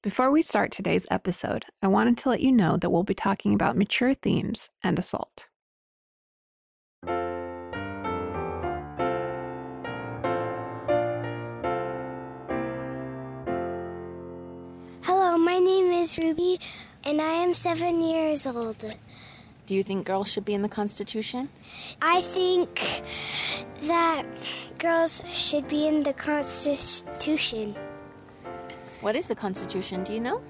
Before we start today's episode, I wanted to let you know that we'll be talking about mature themes and assault. Hello, my name is Ruby, and I am 7 years old. Do you think girls should be in the Constitution? I think that girls should be in the Constitution. What is the Constitution? Do you know?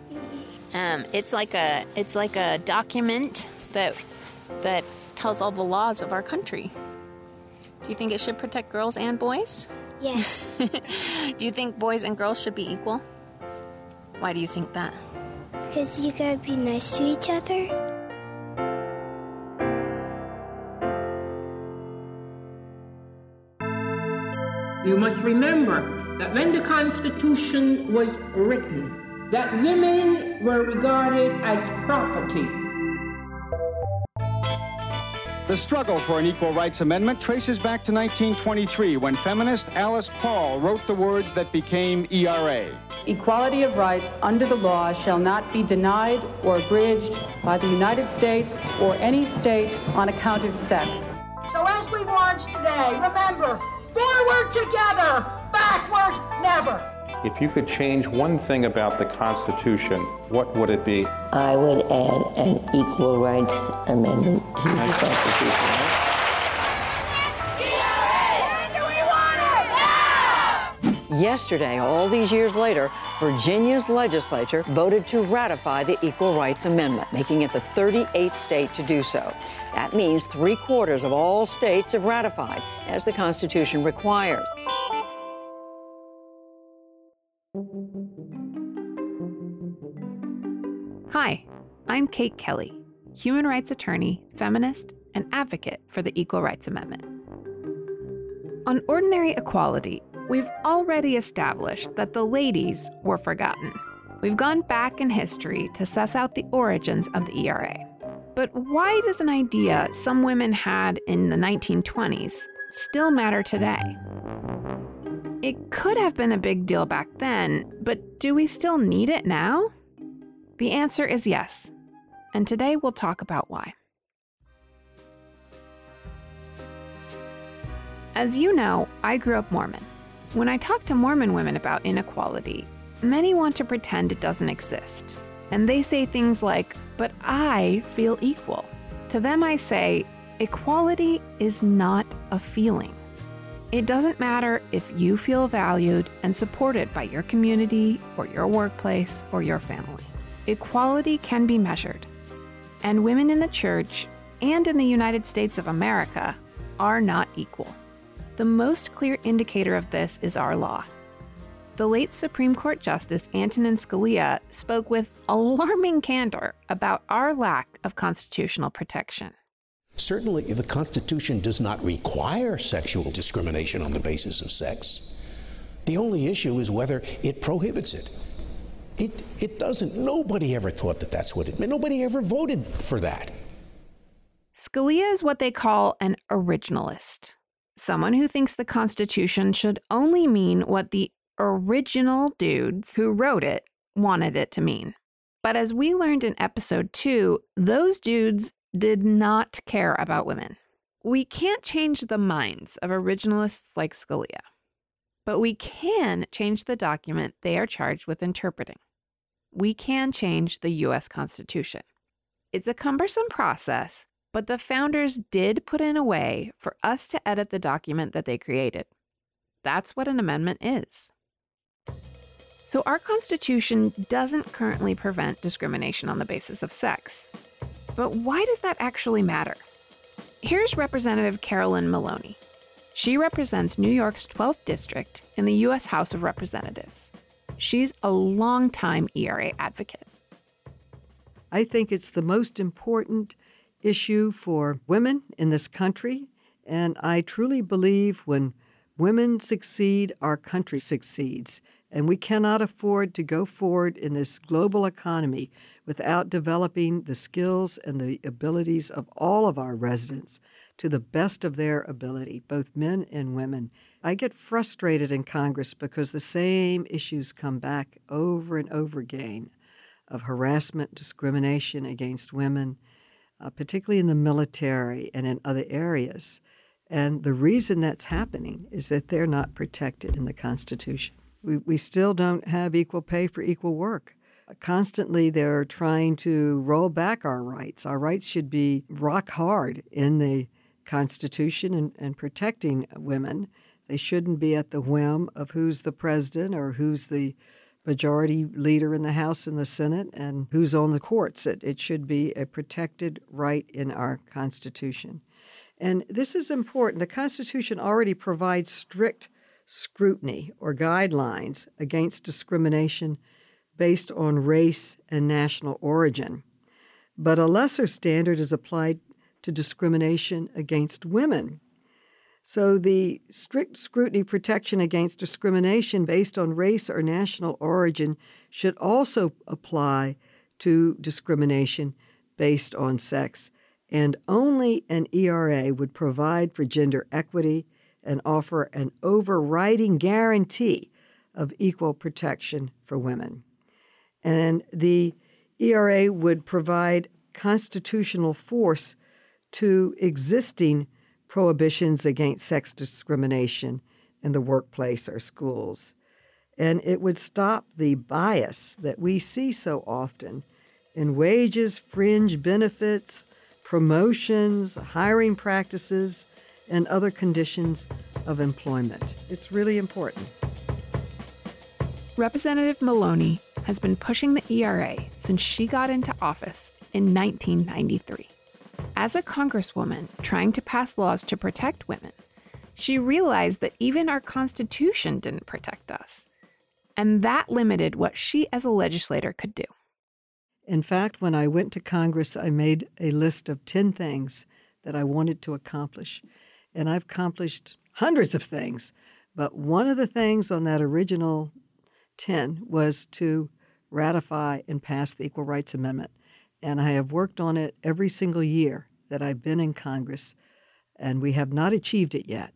It's like a document that tells all the laws of our country. Do you think it should protect girls and boys? Yes. Do you think boys and girls should be equal? Why do you think that? Because you gotta be nice to each other. You must remember that when the Constitution was written, that women were regarded as property. The struggle for an Equal Rights Amendment traces back to 1923, when feminist Alice Paul wrote the words that became ERA. Equality of rights under the law shall not be denied or abridged by the United States or any state on account of sex. So as we march today, remember, forward together, backward never. If you could change one thing about the Constitution, what would it be? I would add an Equal Rights Amendment to the Constitution. ERA! Do we want it? Yeah! Yesterday, all these years later, Virginia's legislature voted to ratify the Equal Rights Amendment, making it the 38th state to do so. That means three-quarters of all states have ratified, as the Constitution requires. Hi, I'm Kate Kelly, human rights attorney, feminist, and advocate for the Equal Rights Amendment. On Ordinary Equality, we've already established that the ladies were forgotten. We've gone back in history to suss out the origins of the ERA. But why does an idea some women had in the 1920s still matter today? It could have been a big deal back then, but do we still need it now? The answer is yes. And today we'll talk about why. As you know, I grew up Mormon. When I talk to Mormon women about inequality, many want to pretend it doesn't exist. And they say things like, "But I feel equal." To them I say, equality is not a feeling. It doesn't matter if you feel valued and supported by your community or your workplace or your family. Equality can be measured. And women in the church and in the United States of America are not equal. The most clear indicator of this is our law. The late Supreme Court Justice Antonin Scalia spoke with alarming candor about our lack of constitutional protection. Certainly, the Constitution does not require sexual discrimination on the basis of sex. The only issue is whether it prohibits it. It doesn't. Nobody ever thought that that's what it meant. Nobody ever voted for that. Scalia is what they call an originalist, someone who thinks the Constitution should only mean what the original dudes who wrote it wanted it to mean. But as we learned in episode 2, those dudes did not care about women. We can't change the minds of originalists like Scalia, but we can change the document they are charged with interpreting. We can change the U.S. Constitution. It's a cumbersome process, but the founders did put in a way for us to edit the document that they created. That's what an amendment is. So our Constitution doesn't currently prevent discrimination on the basis of sex. But why does that actually matter? Here's Representative Carolyn Maloney. She represents New York's 12th District in the U.S. House of Representatives. She's a longtime ERA advocate. I think it's the most important issue for women in this country, and I truly believe when women succeed, our country succeeds, and we cannot afford to go forward in this global economy without developing the skills and the abilities of all of our residents to the best of their ability, both men and women. I get frustrated in Congress because the same issues come back over and over again of harassment, discrimination against women, particularly in the military and in other areas. And the reason that's happening is that they're not protected in the Constitution. We still don't have equal pay for equal work. Constantly they're trying to roll back our rights. Our rights should be rock hard in the Constitution and protecting women. They shouldn't be at the whim of who's the president or who's the majority leader in the House and the Senate and who's on the courts. It should be a protected right in our Constitution. And this is important. The Constitution already provides strict scrutiny or guidelines against discrimination based on race and national origin. But a lesser standard is applied to discrimination against women. So the strict scrutiny protection against discrimination based on race or national origin should also apply to discrimination based on sex. And only an ERA would provide for gender equity and offer an overriding guarantee of equal protection for women. And the ERA would provide constitutional force to existing prohibitions against sex discrimination in the workplace or schools. And it would stop the bias that we see so often in wages, fringe benefits, promotions, hiring practices, and other conditions of employment. It's really important. Representative Maloney has been pushing the ERA since she got into office in 1993. As a congresswoman trying to pass laws to protect women, she realized that even our Constitution didn't protect us, and that limited what she as a legislator could do. In fact, when I went to Congress, I made a list of 10 things that I wanted to accomplish. And I've accomplished hundreds of things. But one of the things on that original 10 was to ratify and pass the Equal Rights Amendment. And I have worked on it every single year that I've been in Congress. And we have not achieved it yet.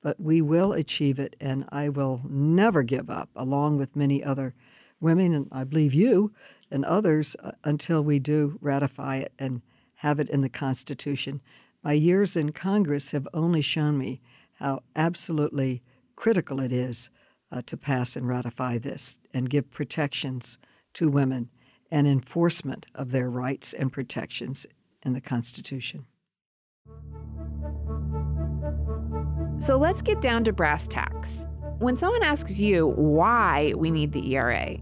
But we will achieve it. And I will never give up, along with many other women, and I believe you, and others, until we do ratify it and have it in the Constitution. My years in Congress have only shown me how absolutely critical it is to pass and ratify this and give protections to women and enforcement of their rights and protections in the Constitution. So let's get down to brass tacks. When someone asks you why we need the ERA,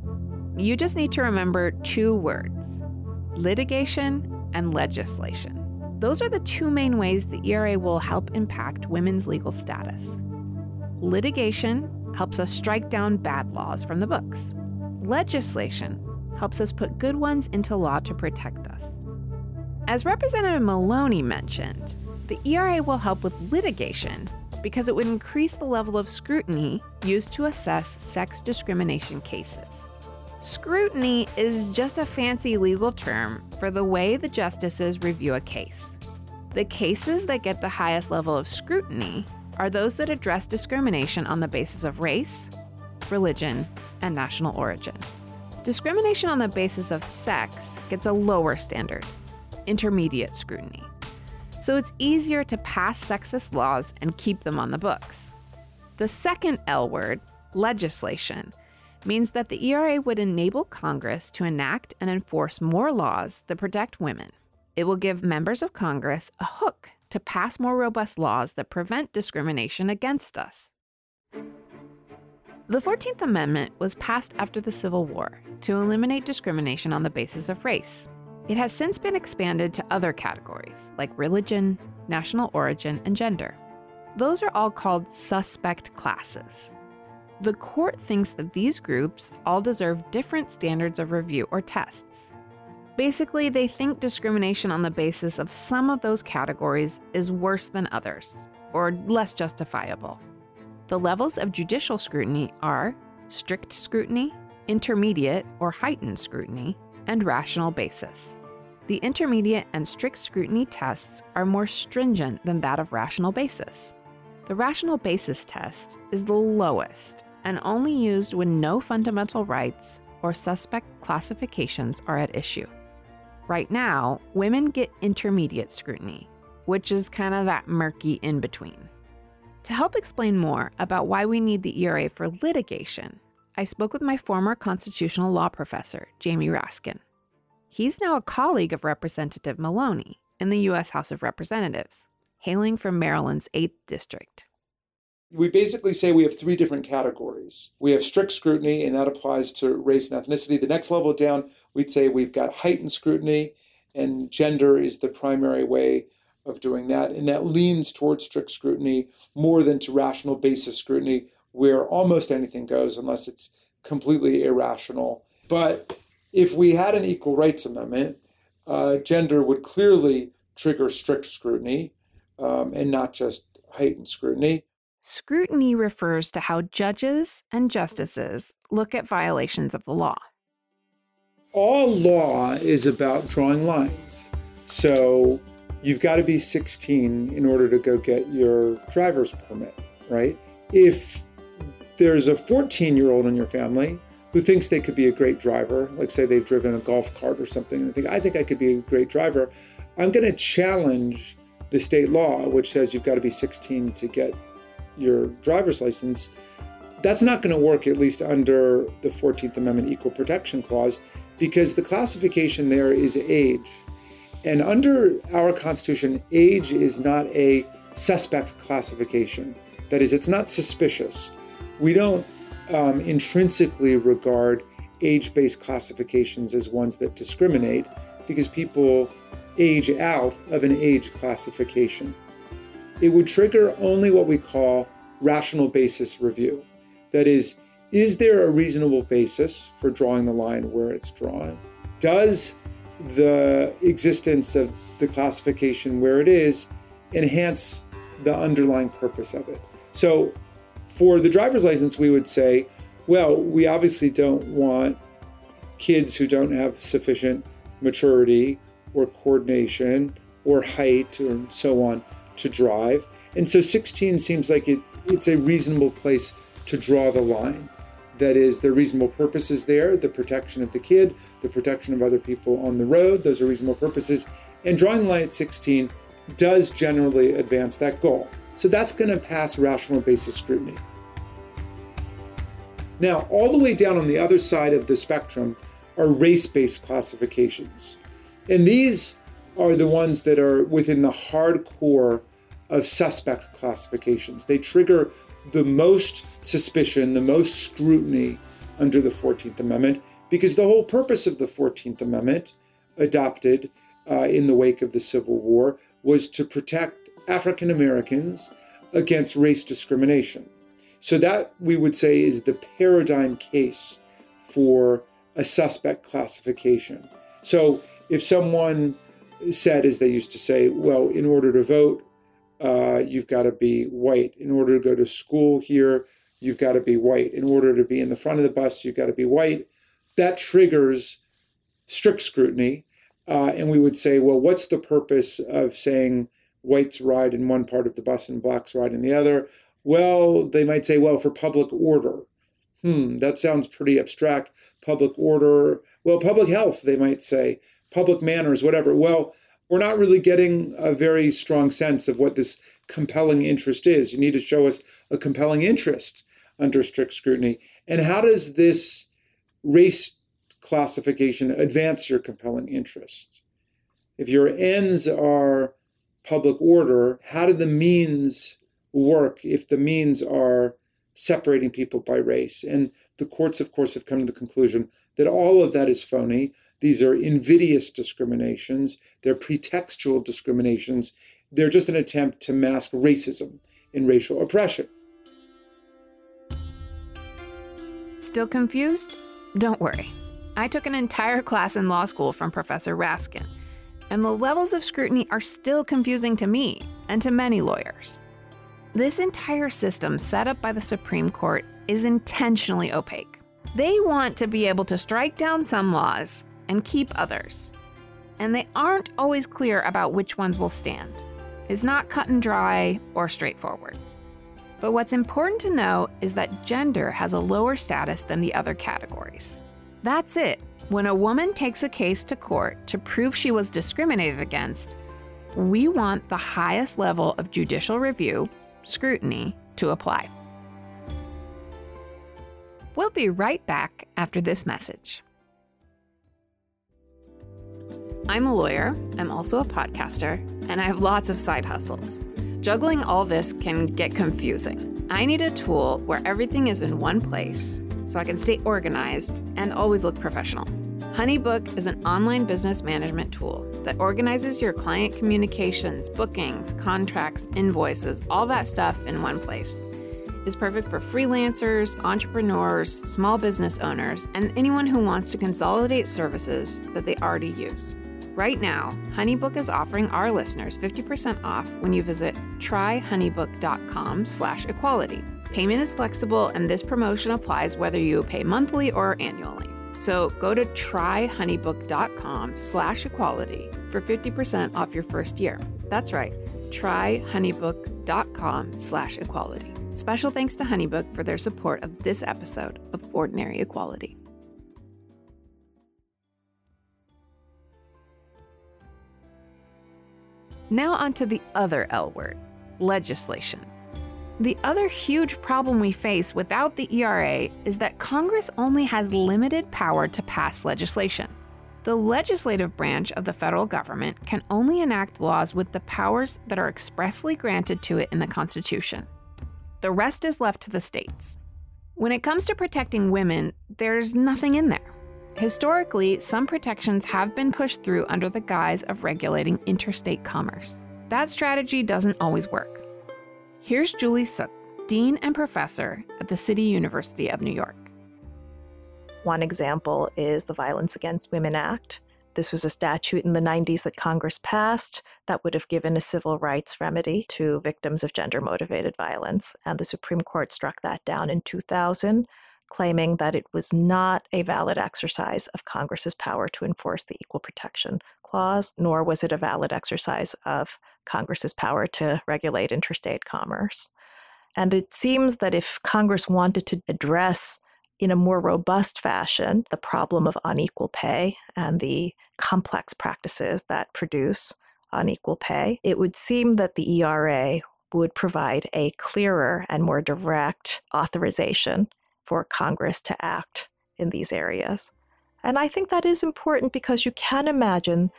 you just need to remember two words: litigation and legislation. Those are the two main ways the ERA will help impact women's legal status. Litigation helps us strike down bad laws from the books. Legislation helps us put good ones into law to protect us. As Representative Maloney mentioned, the ERA will help with litigation because it would increase the level of scrutiny used to assess sex discrimination cases. Scrutiny is just a fancy legal term for the way the justices review a case. The cases that get the highest level of scrutiny are those that address discrimination on the basis of race, religion, and national origin. Discrimination on the basis of sex gets a lower standard, intermediate scrutiny. So it's easier to pass sexist laws and keep them on the books. The second L word, legislation, means that the ERA would enable Congress to enact and enforce more laws that protect women. It will give members of Congress a hook to pass more robust laws that prevent discrimination against us. The 14th Amendment was passed after the Civil War to eliminate discrimination on the basis of race. It has since been expanded to other categories, like religion, national origin, and gender. Those are all called suspect classes. The court thinks that these groups all deserve different standards of review or tests. Basically, they think discrimination on the basis of some of those categories is worse than others, or less justifiable. The levels of judicial scrutiny are strict scrutiny, intermediate or heightened scrutiny, and rational basis. The intermediate and strict scrutiny tests are more stringent than that of rational basis. The rational basis test is the lowest and only used when no fundamental rights or suspect classifications are at issue. Right now, women get intermediate scrutiny, which is kind of that murky in-between. To help explain more about why we need the ERA for litigation, I spoke with my former constitutional law professor, Jamie Raskin. He's now a colleague of Representative Maloney in the U.S. House of Representatives, hailing from Maryland's 8th District. We basically say we have three different categories. We have strict scrutiny, and that applies to race and ethnicity. The next level down, we'd say we've got heightened scrutiny, and gender is the primary way of doing that. And that leans towards strict scrutiny more than to rational basis scrutiny, where almost anything goes unless it's completely irrational. But if we had an Equal Rights Amendment, gender would clearly trigger strict scrutiny and not just heightened scrutiny. Scrutiny refers to how judges and justices look at violations of the law. All law is about drawing lines. So you've got to be 16 in order to go get your driver's permit, right? If there's a 14-year-old in your family who thinks they could be a great driver, like say they've driven a golf cart or something, and they think, I think I could be a great driver, I'm going to challenge the state law, which says you've got to be 16 to get your driver's license. That's not going to work, at least under the 14th Amendment Equal Protection Clause, because the classification there is age. And under our Constitution, age is not a suspect classification. That is, it's not suspicious. We don't intrinsically regard age-based classifications as ones that discriminate, because people age out of an age classification. It would trigger only what we call rational basis review. That is there a reasonable basis for drawing the line where it's drawn? Does the existence of the classification where it is enhance the underlying purpose of it? So for the driver's license, we would say, well, we obviously don't want kids who don't have sufficient maturity or coordination or height or so on to drive. And so 16 seems like it's a reasonable place to draw the line. That is, the reasonable purposes there, the protection of the kid, the protection of other people on the road, those are reasonable purposes. And drawing the line at 16 does generally advance that goal. So that's going to pass rational basis scrutiny. Now, all the way down on the other side of the spectrum are race-based classifications. And these are the ones that are within the hardcore of suspect classifications. They trigger the most suspicion, the most scrutiny under the 14th Amendment, because the whole purpose of the 14th Amendment, adopted in the wake of the Civil War, was to protect African Americans against race discrimination. So that, we would say, is the paradigm case for a suspect classification. So if someone said, as they used to say, well, in order to vote, you've got to be white. In order to go to school here, you've got to be white. In order to be in the front of the bus, you've got to be white. That triggers strict scrutiny. And we would say, well, what's the purpose of saying whites ride in one part of the bus and blacks ride in the other? Well, they might say, well, for public order. That sounds pretty abstract. Public order. Well, public health, they might say. Public manners, whatever. Well, we're not really getting a very strong sense of what this compelling interest is. You need to show us a compelling interest under strict scrutiny. And how does this race classification advance your compelling interest? If your ends are public order, how do the means work if the means are separating people by race? And the courts, of course, have come to the conclusion that all of that is phony. These are invidious discriminations. They're pretextual discriminations. They're just an attempt to mask racism and racial oppression. Still confused? Don't worry. I took an entire class in law school from Professor Raskin, and the levels of scrutiny are still confusing to me and to many lawyers. This entire system set up by the Supreme Court is intentionally opaque. They want to be able to strike down some laws and keep others. and they aren't always clear about which ones will stand. It's not cut and dry or straightforward. But what's important to know is that gender has a lower status than the other categories. That's it. When a woman takes a case to court to prove she was discriminated against, we want the highest level of judicial review, scrutiny, to apply. We'll be right back after this message. I'm a lawyer, I'm also a podcaster, and I have lots of side hustles. Juggling all this can get confusing. I need a tool where everything is in one place so I can stay organized and always look professional. HoneyBook is an online business management tool that organizes your client communications, bookings, contracts, invoices, all that stuff in one place. It's perfect for freelancers, entrepreneurs, small business owners, and anyone who wants to consolidate services that they already use. Right now, HoneyBook is offering our listeners 50% off when you visit tryhoneybook.com/equality. Payment is flexible, and this promotion applies whether you pay monthly or annually. So go to tryhoneybook.com/equality for 50% off your first year. That's right, tryhoneybook.com/equality. Special thanks to HoneyBook for their support of this episode of Ordinary Equality. Now on to the other L word, legislation. The other huge problem we face without the ERA is that Congress only has limited power to pass legislation. The legislative branch of the federal government can only enact laws with the powers that are expressly granted to it in the Constitution. The rest is left to the states. When it comes to protecting women, there's nothing in there. Historically, some protections have been pushed through under the guise of regulating interstate commerce. That strategy doesn't always work. Here's Julie Suk, dean and professor at the City University of New York. One example is the Violence Against Women Act. This was a statute in the 90s that Congress passed that would have given a civil rights remedy to victims of gender-motivated violence. And the Supreme Court struck that down in 2000, claiming that it was not a valid exercise of Congress's power to enforce the Equal Protection Clause, nor was it a valid exercise of Congress's power to regulate interstate commerce. And it seems that if Congress wanted to address in a more robust fashion the problem of unequal pay and the complex practices that produce unequal pay, it would seem that the ERA would provide a clearer and more direct authorization for Congress to act in these areas. And I think that is important because you can imagine,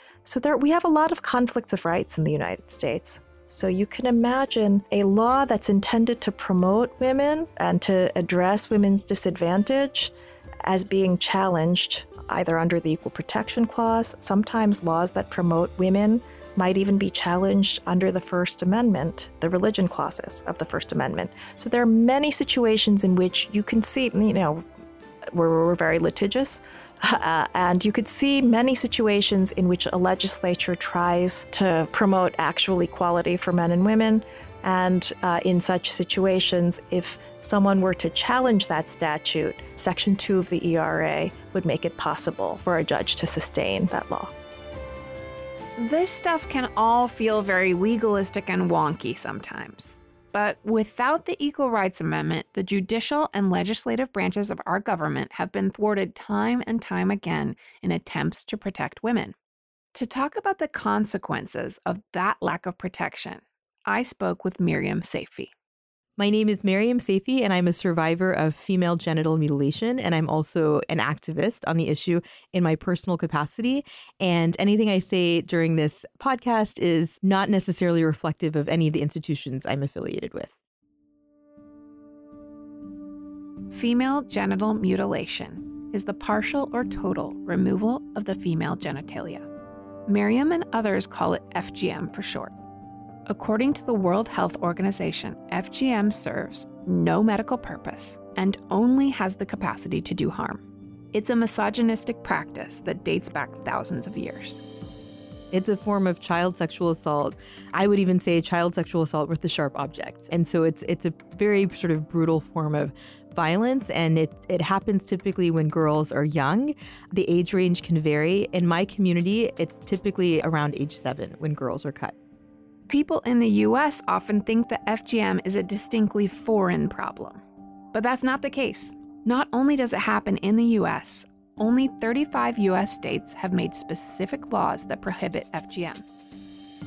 we have a lot of conflicts of rights in the United States. So you can imagine a law that's intended to promote women and to address women's disadvantage as being challenged either under the Equal Protection Clause. Sometimes laws that promote women might even be challenged under the First Amendment, the religion clauses of the First Amendment. So there are many situations in which you can see, where we're very litigious. And you could see many situations in which a legislature tries to promote actual equality for men and women. And in such situations, if someone were to challenge that statute, Section 2 of the ERA would make it possible for a judge to sustain that law. This stuff can all feel very legalistic and wonky sometimes. But without the Equal Rights Amendment, the judicial and legislative branches of our government have been thwarted time and time again in attempts to protect women. To talk about the consequences of that lack of protection, I spoke with Maryum Saifee. My name is Maryum Saifee, and I'm a survivor of female genital mutilation, and I'm also an activist on the issue in my personal capacity. And anything I say during this podcast is not necessarily reflective of any of the institutions I'm affiliated with. Female genital mutilation is the partial or total removal of the female genitalia. Maryum and others call it FGM for short. According to the World Health Organization, FGM serves no medical purpose and only has the capacity to do harm. It's a misogynistic practice that dates back thousands of years. It's a form of child sexual assault. I would even say child sexual assault with a sharp object. And so it's a very sort of brutal form of violence, and it happens typically when girls are young. The age range can vary. In my community, it's typically around age 7 when girls are cut. People in the U.S. often think that FGM is a distinctly foreign problem. But that's not the case. Not only does it happen in the U.S., only 35 U.S. states have made specific laws that prohibit FGM.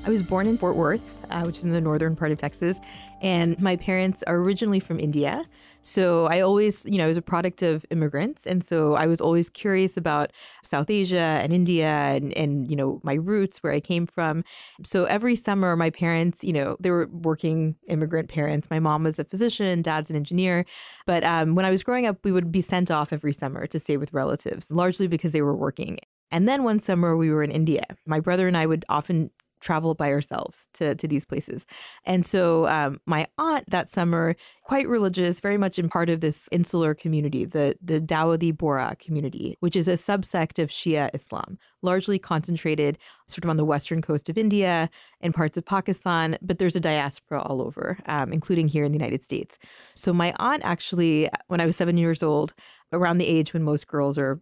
I was born in Fort Worth, which is in the northern part of Texas, and my parents are originally from India. So I always, I was a product of immigrants. And so I was always curious about South Asia and India and my roots, where I came from. So every summer, my parents, they were working immigrant parents. My mom was a physician, dad's an engineer. But when I was growing up, we would be sent off every summer to stay with relatives, largely because they were working. And then one summer we were in India. My brother and I would often travel by ourselves to these places. And so my aunt that summer, quite religious, very much in part of this insular community, the Dawoodi Bohra community, which is a subsect of Shia Islam, largely concentrated sort of on the western coast of India and parts of Pakistan, but there's a diaspora all over, including here in the United States. So my aunt actually, when I was 7 years old, around the age when most girls are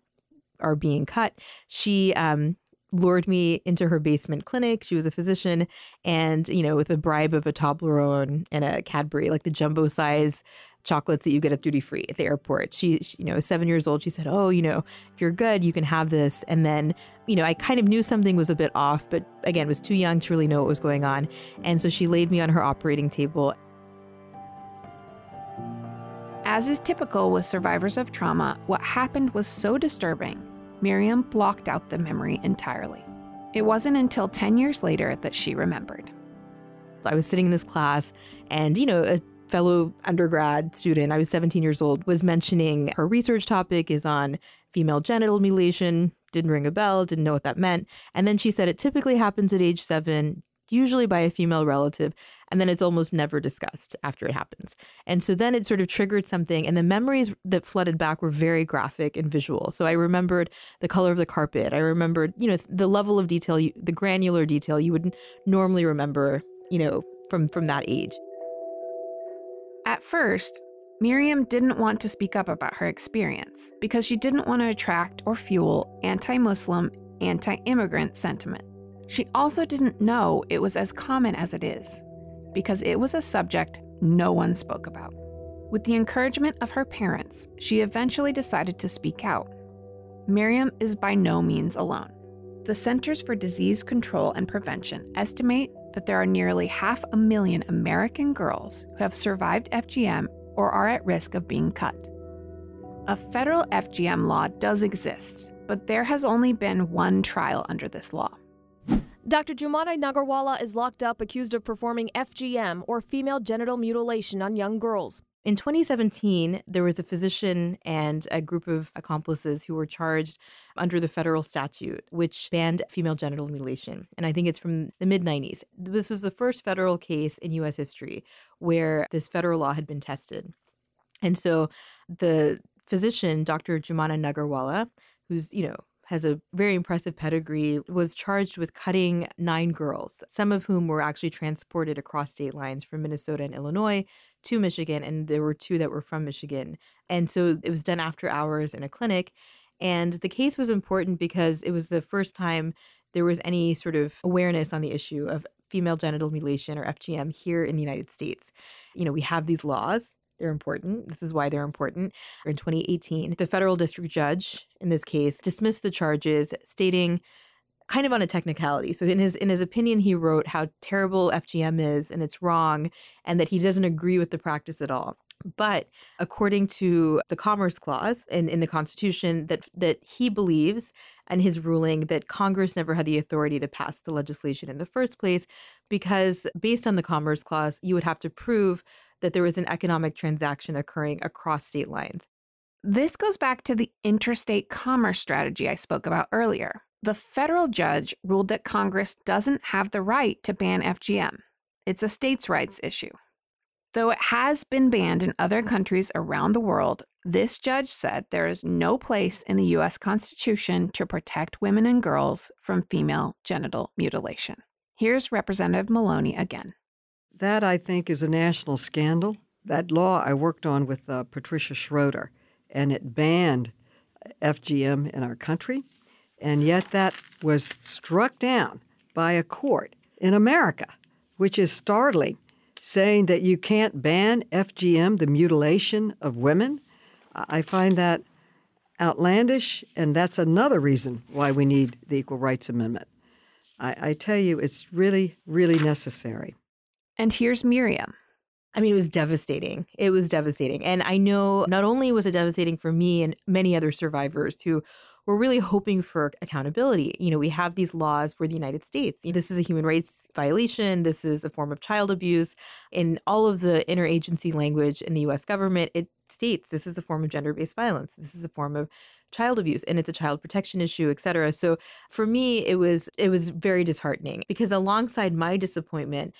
being cut, she lured me into her basement clinic. She was a physician, and, with a bribe of a Toblerone and a Cadbury, like the jumbo size chocolates that you get at duty free at the airport. She 7 years old, she said, oh, if you're good, you can have this. And then, I kind of knew something was a bit off, but again, was too young to really know what was going on. And so she laid me on her operating table. As is typical with survivors of trauma, what happened was so disturbing, Maryum blocked out the memory entirely. It wasn't until 10 years later that she remembered. I was sitting in this class and, a fellow undergrad student, I was 17 years old, was mentioning her research topic is on female genital mutilation. Didn't ring a bell, didn't know what that meant. And then she said it typically happens at age 7, usually by a female relative, and then it's almost never discussed after it happens. And so then it sort of triggered something, and the memories that flooded back were very graphic and visual. So I remembered the color of the carpet. I remembered, the level of detail, the granular detail you would normally remember, from that age. At first, Maryum didn't want to speak up about her experience because she didn't want to attract or fuel anti-Muslim, anti-immigrant sentiment. She also didn't know it was as common as it is, because it was a subject no one spoke about. With the encouragement of her parents, she eventually decided to speak out. Maryum is by no means alone. The Centers for Disease Control and Prevention estimate that there are nearly 500,000 American girls who have survived FGM or are at risk of being cut. A federal FGM law does exist, but there has only been one trial under this law. Dr. Jumana Nagarwala is locked up accused of performing FGM, or female genital mutilation, on young girls. In 2017, there was a physician and a group of accomplices who were charged under the federal statute, which banned female genital mutilation. And I think it's from the mid-90s. This was the first federal case in U.S. history where this federal law had been tested. And so the physician, Dr. Jumana Nagarwala, who's, has a very impressive pedigree, was charged with cutting 9 girls, some of whom were actually transported across state lines from Minnesota and Illinois to Michigan, and there were 2 that were from Michigan. And so it was done after hours in a clinic. And the case was important because it was the first time there was any sort of awareness on the issue of female genital mutilation, or FGM, here in the United States. We have these laws. They're important. This is why they're important. In 2018, the federal district judge in this case dismissed the charges, stating kind of on a technicality. So in his opinion, he wrote how terrible FGM is and it's wrong, and that he doesn't agree with the practice at all. But according to the Commerce Clause in the Constitution, that he believes, and his ruling, that Congress never had the authority to pass the legislation in the first place, because based on the Commerce Clause, you would have to prove that there was an economic transaction occurring across state lines. This goes back to the interstate commerce strategy I spoke about earlier. The federal judge ruled that Congress doesn't have the right to ban FGM. It's a states' rights issue. Though it has been banned in other countries around the world, This judge said there is no place in the U.S. Constitution to protect women and girls from female genital mutilation. Here's Representative Maloney again. That, I think, is a national scandal. That law I worked on with Patricia Schroeder, and it banned FGM in our country, and yet that was struck down by a court in America, which is startling, saying that you can't ban FGM, the mutilation of women. I find that outlandish, and that's another reason why we need the Equal Rights Amendment. I tell you, it's really, really necessary. And here's Maryum. I mean, it was devastating. It was devastating. And I know not only was it devastating for me and many other survivors who were really hoping for accountability. You know, we have these laws for the United States. This is a human rights violation. This is a form of child abuse. In all of the interagency language in the U.S. government, it states this is a form of gender-based violence. This is a form of child abuse, and it's a child protection issue, et cetera. So for me, it was very disheartening because alongside my disappointment,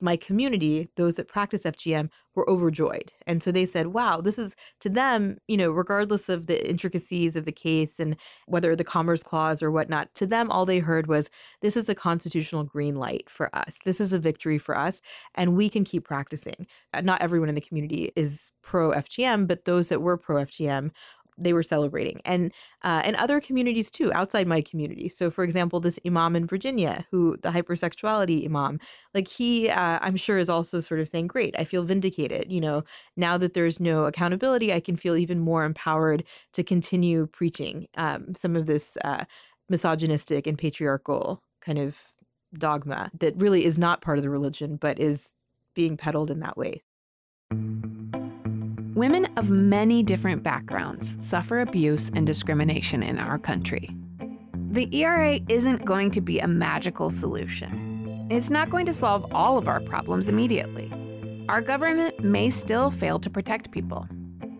my community, those that practice FGM, were overjoyed. And so they said, wow, this is, to them, you know, regardless of the intricacies of the case and whether the Commerce Clause or whatnot, to them, all they heard was, this is a constitutional green light for us. This is a victory for us, and we can keep practicing. Not everyone in the community is pro-FGM, but those that were pro-FGM, they were celebrating, and other communities too, outside my community. So, for example, this imam in Virginia, who the hypersexuality imam, like he, I'm sure, is also sort of saying, "Great, I feel vindicated. You know, now that there's no accountability, I can feel even more empowered to continue preaching some of this misogynistic and patriarchal kind of dogma that really is not part of the religion, but is being peddled in that way." Women of many different backgrounds suffer abuse and discrimination in our country. The ERA isn't going to be a magical solution. It's not going to solve all of our problems immediately. Our government may still fail to protect people,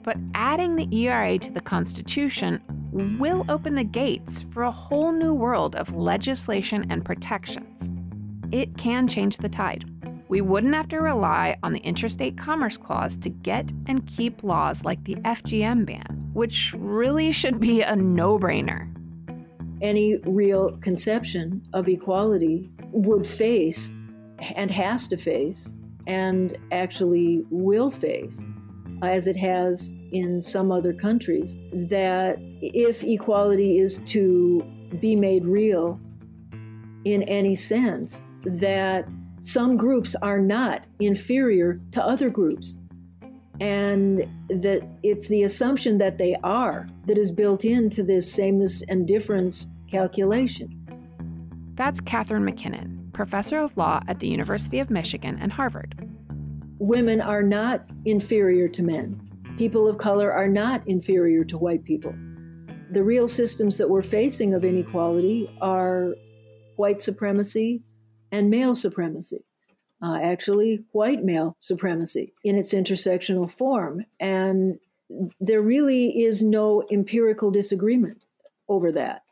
but adding the ERA to the Constitution will open the gates for a whole new world of legislation and protections. It can change the tide. We wouldn't have to rely on the Interstate Commerce Clause to get and keep laws like the FGM ban, which really should be a no-brainer. Any real conception of equality would face, and has to face, and actually will face, as it has in some other countries, that if equality is to be made real in any sense, that some groups are not inferior to other groups, and that it's the assumption that they are that is built into this sameness and difference calculation. That's Catherine MacKinnon, professor of law at the University of Michigan and Harvard. Women are not inferior to men. People of color are not inferior to white people. The real systems that we're facing of inequality are white supremacy, and male supremacy, actually white male supremacy in its intersectional form. And there really is no empirical disagreement over that.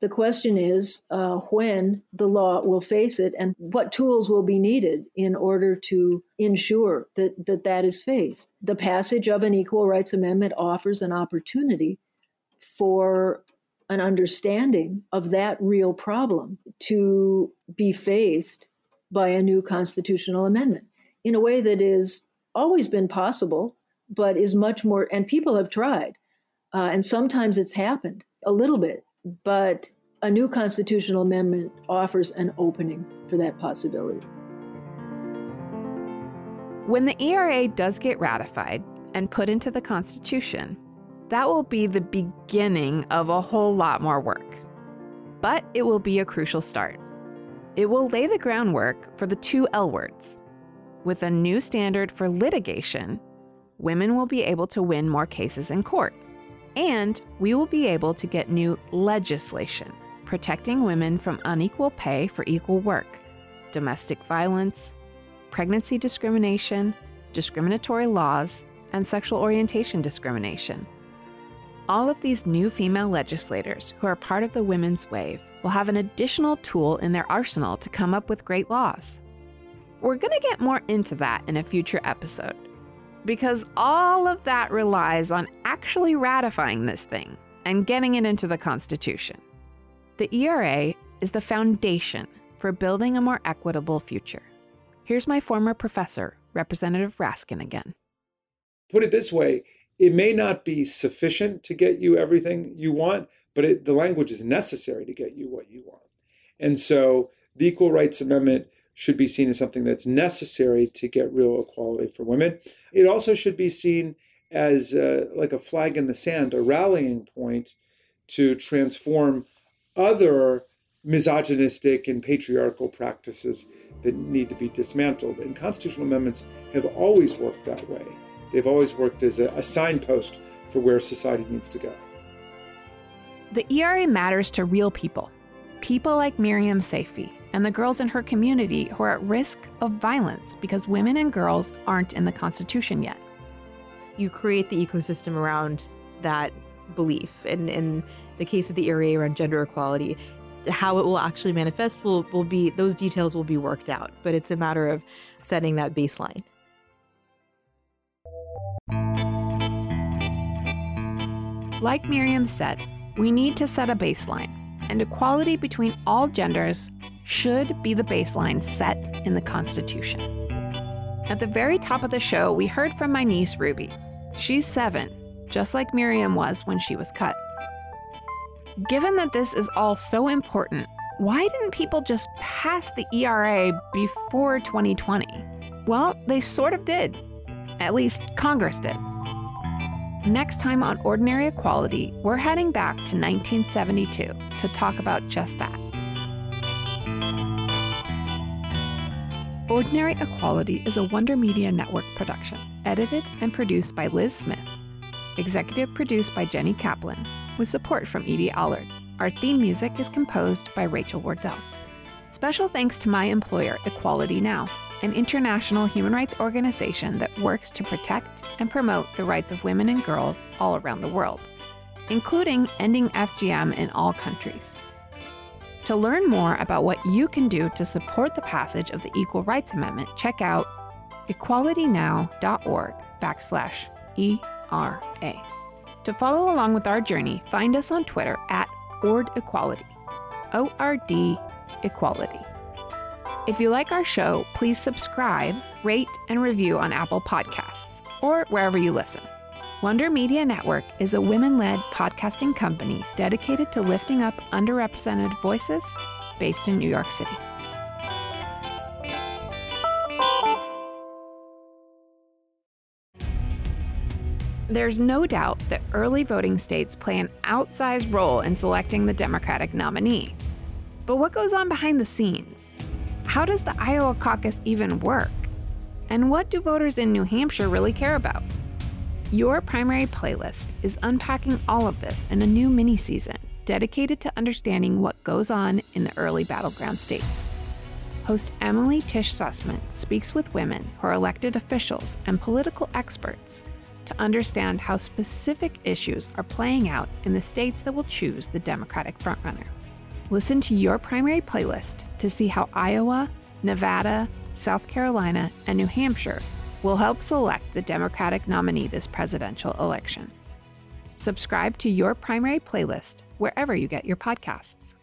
The question is when the law will face it and what tools will be needed in order to ensure that is faced. The passage of an Equal Rights Amendment offers an opportunity for an understanding of that real problem to be faced by a new constitutional amendment in a way that is always been possible, but is much more, and people have tried, and sometimes it's happened a little bit, but a new constitutional amendment offers an opening for that possibility. When the ERA does get ratified and put into the Constitution, that will be the beginning of a whole lot more work. But it will be a crucial start. It will lay the groundwork for the two L words. With a new standard for litigation, women will be able to win more cases in court. And we will be able to get new legislation protecting women from unequal pay for equal work, domestic violence, pregnancy discrimination, discriminatory laws, and sexual orientation discrimination. All of these new female legislators who are part of the women's wave will have an additional tool in their arsenal to come up with great laws. We're going to get more into that in a future episode. because all of that relies on actually ratifying this thing and getting it into the Constitution. The ERA is the foundation for building a more equitable future. Here's my former professor, Representative Raskin, again. Put it this way, it may not be sufficient to get you everything you want, but the language is necessary to get you what you want. And so the Equal Rights Amendment should be seen as something that's necessary to get real equality for women. It also should be seen as like a flag in the sand, a rallying point to transform other misogynistic and patriarchal practices that need to be dismantled. And constitutional amendments have always worked that way. They've always worked as a signpost for where society needs to go. The ERA matters to real people. People like Maryum Saifee and the girls in her community who are at risk of violence because women and girls aren't in the Constitution yet. You create the ecosystem around that belief. And in the case of the ERA around gender equality, how it will actually manifest will be, those details will be worked out. But it's a matter of setting that baseline. Like Maryum said, we need to set a baseline, and equality between all genders should be the baseline set in the Constitution. At the very top of the show, we heard from my niece, Ruby. She's 7, just like Maryum was when she was cut. Given that this is all so important, why didn't people just pass the ERA before 2020? Well, they sort of did. At least Congress did. Next time on Ordinary Equality, we're heading back to 1972 to talk about just that. Ordinary Equality is a Wonder Media Network production, edited and produced by Liz Smith, executive produced by Jenny Kaplan, with support from Edie Allard. Our theme music is composed by Rachel Wardell. Special thanks to my employer, Equality Now, an international human rights organization that works to protect and promote the rights of women and girls all around the world, including ending FGM in all countries. To learn more about what you can do to support the passage of the Equal Rights Amendment, check out equalitynow.org/ERA. To follow along with our journey, find us on Twitter at OrdEquality, ORD Equality. If you like our show, please subscribe, rate, and review on Apple Podcasts or wherever you listen. Wonder Media Network is a women-led podcasting company dedicated to lifting up underrepresented voices based in New York City. There's no doubt that early voting states play an outsized role in selecting the Democratic nominee. But what goes on behind the scenes? How does the Iowa caucus even work? And what do voters in New Hampshire really care about? Your Primary Playlist is unpacking all of this in a new mini-season dedicated to understanding what goes on in the early battleground states. Host Emily Tisch Sussman speaks with women who are elected officials and political experts to understand how specific issues are playing out in the states that will choose the Democratic frontrunner. Listen to Your Primary Playlist to see how Iowa, Nevada, South Carolina, and New Hampshire will help select the Democratic nominee this presidential election. Subscribe to Your Primary Playlist wherever you get your podcasts.